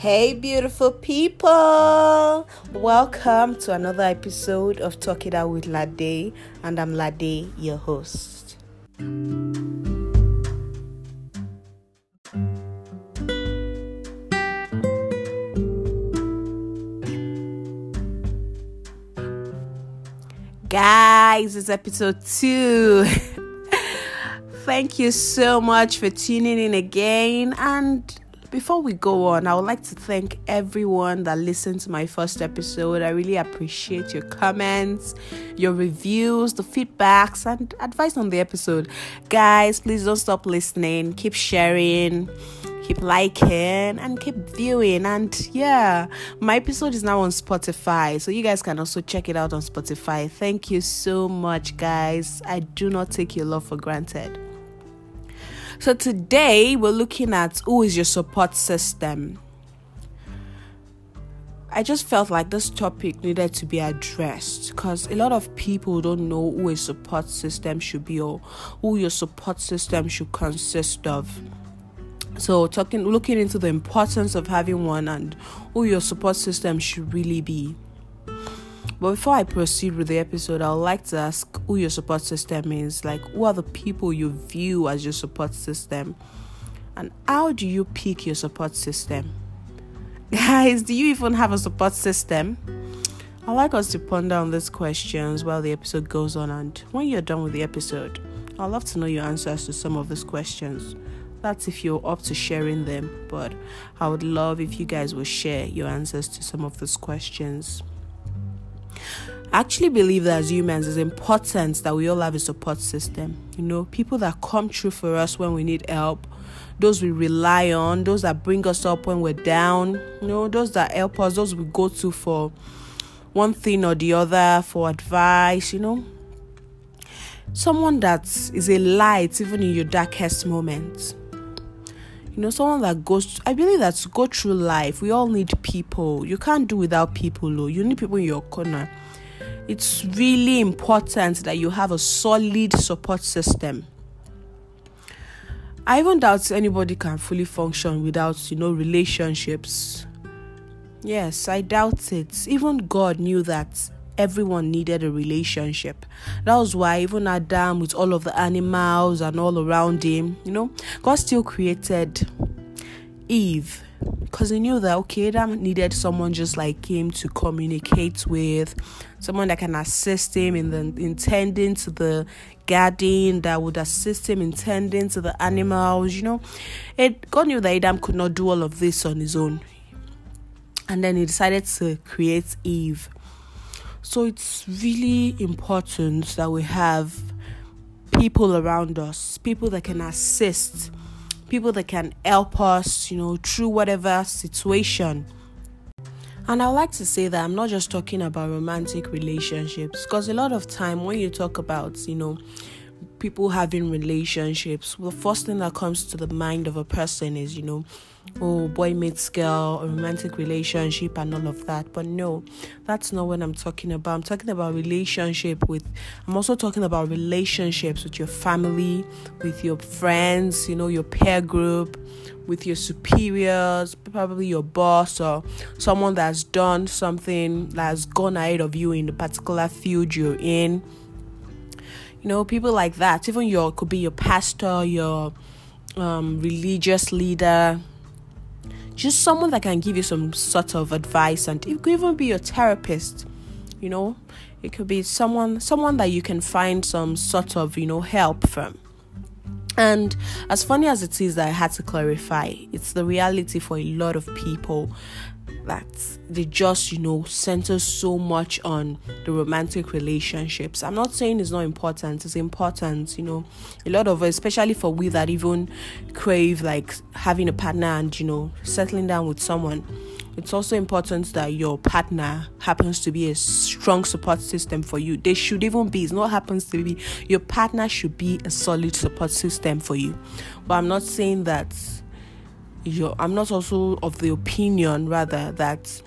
Hey beautiful people, welcome to another episode of Talk It Out with Lade, and I'm Lade, your host. Guys, it's episode 2. Thank you so much for tuning in again, and before we go on, I would like to thank everyone that listened to my first episode. I really appreciate your comments, your reviews, the feedbacks, and advice on the episode. Guys, please don't stop listening. Keep sharing, keep liking, and keep viewing. And yeah, my episode is now on Spotify, so you guys can also check it out on Spotify. Thank you so much, guys. I do not take your love for granted. So today we're looking at who is your support system. I just felt like this topic needed to be addressed because a lot of people don't know who a support system should be or who your support system should consist of. So looking into the importance of having one and who your support system should really be. But before I proceed with the episode, I would like to ask who your support system is. Like, who are the people you view as your support system? And how do you pick your support system? Guys, do you even have a support system? I'd like us to ponder on these questions while the episode goes on. And when you're done with the episode, I'd love to know your answers to some of these questions. That's if you're up to sharing them. But I would love if you guys will share your answers to some of these questions. I actually believe that as humans, it's important that we all have a support system. You know, people that come through for us when we need help, those we rely on, those that bring us up when we're down, you know, those that help us, those we go to for one thing or the other, for advice, you know. Someone that is a light even in your darkest moments. You know, someone that goes... I believe that to go through life, we all need people. You can't do without people, though. You need people in your corner. It's really important that you have a solid support system. I even doubt anybody can fully function without, you know, relationships. Yes, I doubt it. Even God knew that everyone needed a relationship. That was why even Adam, with all of the animals and all around him, you know, God still created Eve because he knew that, okay, Adam needed someone just like him to communicate with, someone that can assist him in tending to the garden, that would assist him in tending to the animals, you know. God knew that Adam could not do all of this on his own. And then he decided to create Eve. So it's really important that we have people around us, people that can assist, people that can help us, you know, through whatever situation. And I like to say that I'm not just talking about romantic relationships, because a lot of time when you talk about, you know, people having relationships, the first thing that comes to the mind of a person is, you know, oh, boy meets girl, a romantic relationship and all of that. But no, that's not what I'm talking about. I'm talking about I'm also talking about relationships with your family, with your friends, you know, your peer group, with your superiors, probably your boss or someone that's done something that's gone ahead of you in the particular field you're in. You know, people like that. Even could be your pastor, your religious leader. Just someone that can give you some sort of advice, and it could even be your therapist. You know, it could be someone that you can find some sort of, you know, help from. And as funny as it is that I had to clarify, it's the reality for a lot of people that they just, you know, center so much on the romantic relationships. I'm not saying it's not important. It's important, you know. A lot of us, especially for we that even crave like having a partner and, you know, settling down with someone, it's also important that your partner happens to be a strong support system for you. They should even be. It's not happens to be. Your partner should be a solid support system for you. But I'm not saying that I'm not also of the opinion, rather, that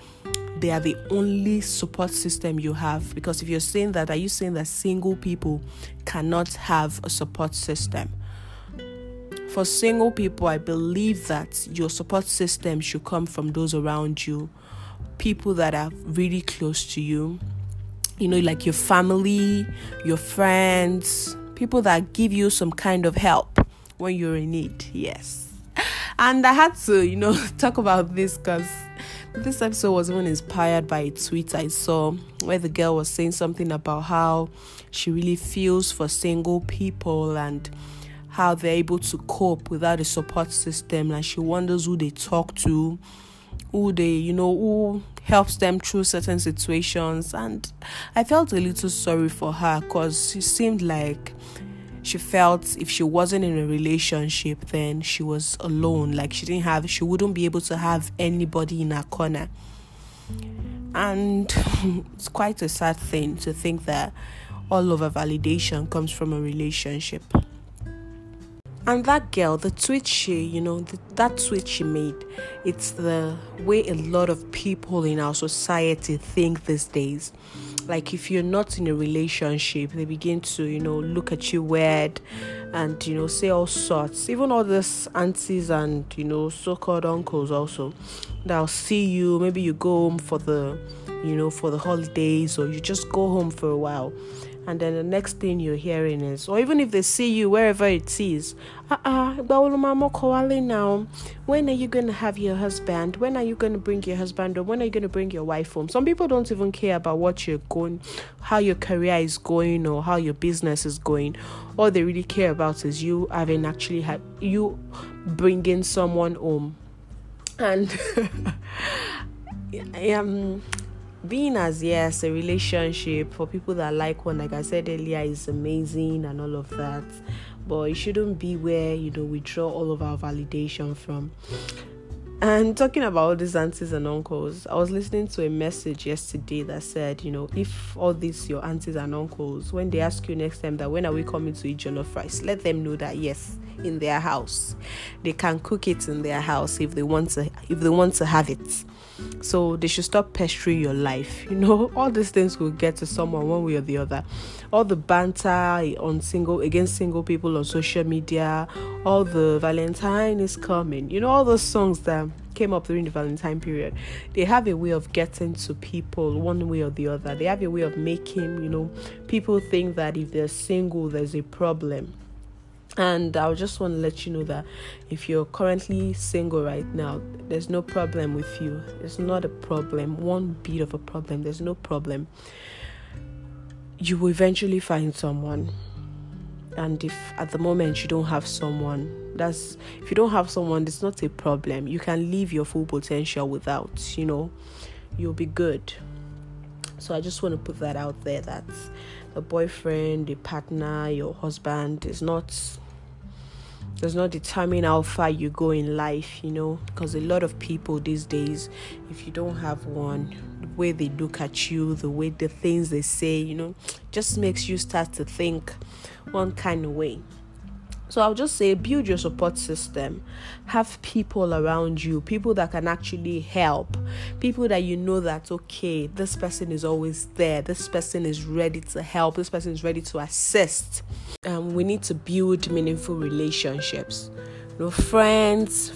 they are the only support system you have. Because if you're saying that, are you saying that single people cannot have a support system? For single people, I believe that your support system should come from those around you, people that are really close to you, you know, like your family, your friends, people that give you some kind of help when you're in need. Yes. And I had to, you know, talk about this because this episode was even inspired by a tweet I saw where the girl was saying something about how she really feels for single people and how they're able to cope without a support system, and she wonders who they talk to, who they, you know, who helps them through certain situations. And I felt a little sorry for her because she seemed like she felt if she wasn't in a relationship, then she was alone. Like she wouldn't be able to have anybody in her corner. And it's quite a sad thing to think that all of her validation comes from a relationship. And that girl, that tweet she made, it's the way a lot of people in our society think these days. Like if you're not in a relationship, they begin to, you know, look at you weird and, you know, say all sorts. Even all these aunties and, you know, so-called uncles also, that'll see you, maybe you go home for the holidays, or you just go home for a while. And then the next thing you're hearing is, or even if they see you wherever it is, when are you going to have your husband? When are you going to bring your husband? Or when are you going to bring your wife home? Some people don't even care about how your career is going or how your business is going. All they really care about is you bringing someone home. And being as a relationship for people that like one, like I said earlier, is amazing and all of that, but it shouldn't be where, you know, we draw all of our validation from. And talking about all these aunties and uncles, I was listening to a message yesterday that said, you know, if all these your aunties and uncles, when they ask you next time that when are we coming to eat jollof rice, let them know that yes, in their house, they can cook it in their house if they want to have it. So they should stop pestering your life. You know, all these things will get to someone one way or the other. All the banter against single people on social media, all the Valentine is coming, you know, all those songs that came up during the Valentine period, they have a way of getting to people one way or the other. They have a way of making, you know, people think that if they're single, there's a problem. And I just want to let you know that if you're currently single right now, there's no problem with you. It's not a problem, one bit of a problem. There's no problem. You will eventually find someone. And if at the moment you don't have someone, it's not a problem. You can live your full potential without, you know, you'll be good. So I just want to put that out there, that a boyfriend, a partner, your husband does not determine how far you go in life, you know, because a lot of people these days, if you don't have one, the way they look at you, the things they say, you know, just makes you start to think one kind of way. So I'll just say, build your support system. Have people around you, people that can actually help, people that you know that, okay, this person is always there, this person is ready to help, this person is ready to assist. We need to build meaningful relationships. You know, friends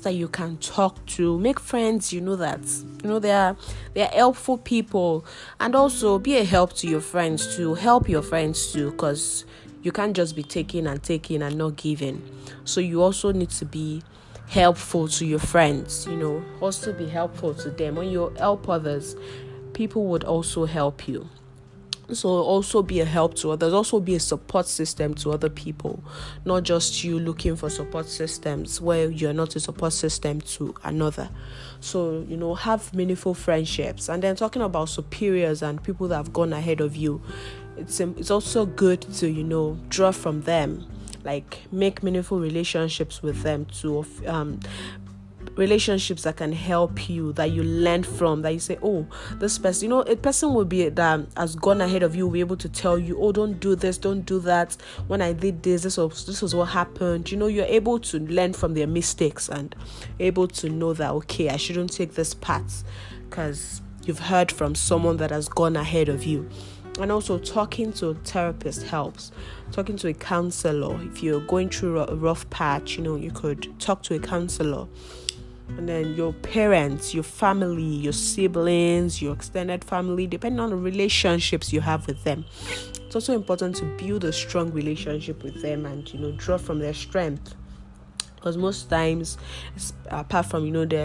that you can talk to. Make friends, you know, that, you know, they are helpful people. And also be a help to your friends too. Help your friends too, because you can't just be taking and not giving. So you also need to be helpful to your friends, you know, also be helpful to them. When you help others, people would also help you. So also be a help to others, also be a support system to other people, not just you looking for support systems where you're not a support system to another. So, you know, have meaningful friendships. And then talking about superiors and people that have gone ahead of you, it's also good to, you know, draw from them, like make meaningful relationships with them too, relationships that can help you, that you learn from, that you say, oh, this person, you know, a person will be that has gone ahead of you will be able to tell you, oh, don't do this, don't do that. When I did this was what happened. You know, you're able to learn from their mistakes and able to know that, okay, I shouldn't take this path because you've heard from someone that has gone ahead of you. And also talking to a therapist helps. Talking to a counselor. If you're going through a rough patch, you could talk to a counselor. And then your parents, your family, your siblings, your extended family, depending on the relationships you have with them. It's also important to build a strong relationship with them and, draw from their strength. Because most times, apart from,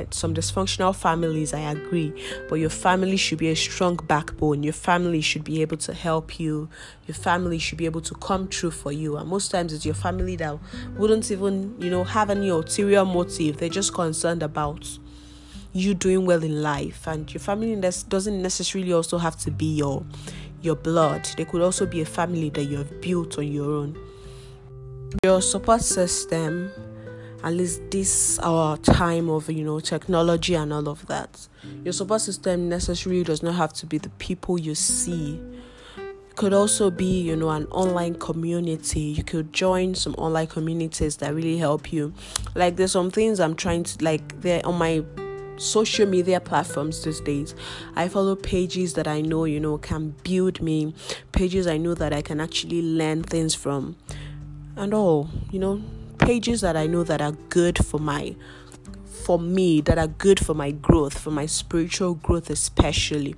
some dysfunctional families, I agree, but your family should be a strong backbone. Your family should be able to help you. Your family should be able to come through for you. And most times, it's your family that wouldn't even, have any ulterior motive. They're just concerned about you doing well in life. And your family doesn't necessarily also have to be your blood. They could also be a family that you have built on your own. Your support system, at least this our time of technology and all of that, your support system necessarily does not have to be the people you see. It could also be an online community. You could join some online communities that really help you. Like, there's some things I'm trying to, like, they're on my social media platforms these days. I follow pages that I know can build me, pages I know that I can actually learn things from, and all pages that I know that are good for me, that are good for my growth, for my spiritual growth especially.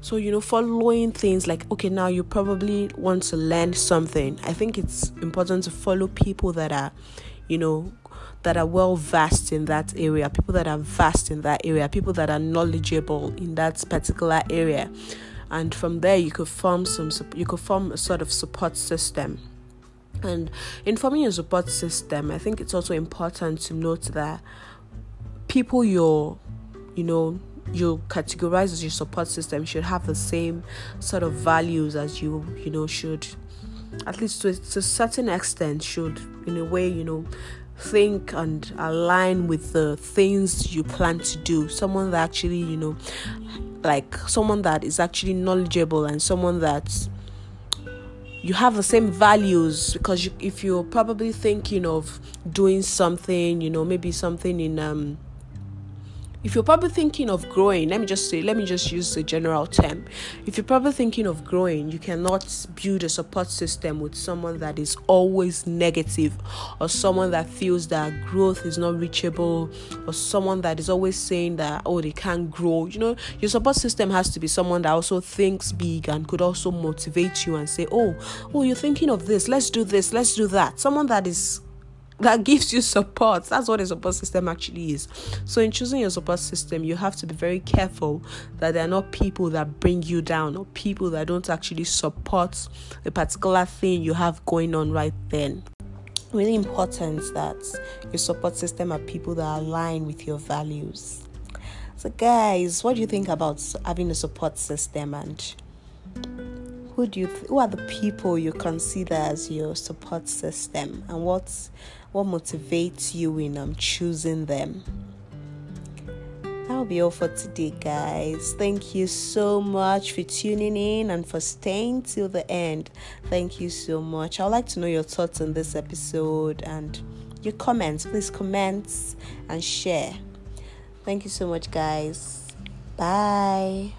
So following things like, okay, now you probably want to learn something. I think it's important to follow people that are well versed in that area, people that are vast in that area, people that are knowledgeable in that particular area. And from there you could form a sort of support system. And in forming your support system, I think it's also important to note that people you categorize as your support system should have the same sort of values as you, should, at least to a certain extent, should in a way, think and align with the things you plan to do. Someone that actually, someone that is actually knowledgeable, and someone that's you have the same values. Because if you're probably thinking of doing something, maybe something in, if you're probably thinking of growing, let me just use the general term. If you're probably thinking of growing, you cannot build a support system with someone that is always negative, or someone that feels that growth is not reachable, or someone that is always saying that, oh, they can't grow. Your support system has to be someone that also thinks big and could also motivate you and say, oh, you're thinking of this, let's do that. Someone that gives you support. That's what a support system actually is. So in choosing your support system, you have to be very careful that they're not people that bring you down, or people that don't actually support the particular thing you have going on right then. Really important that your support system are people that align with your values. So guys, what do you think about having a support system, and who are the people you consider as your support system, and what motivates you in choosing them? That'll be all for today, guys. Thank you so much for tuning in and for staying till the end. Thank you so much. I'd like to know your thoughts on this episode and your comments. Please comment and share. Thank you so much, guys. Bye.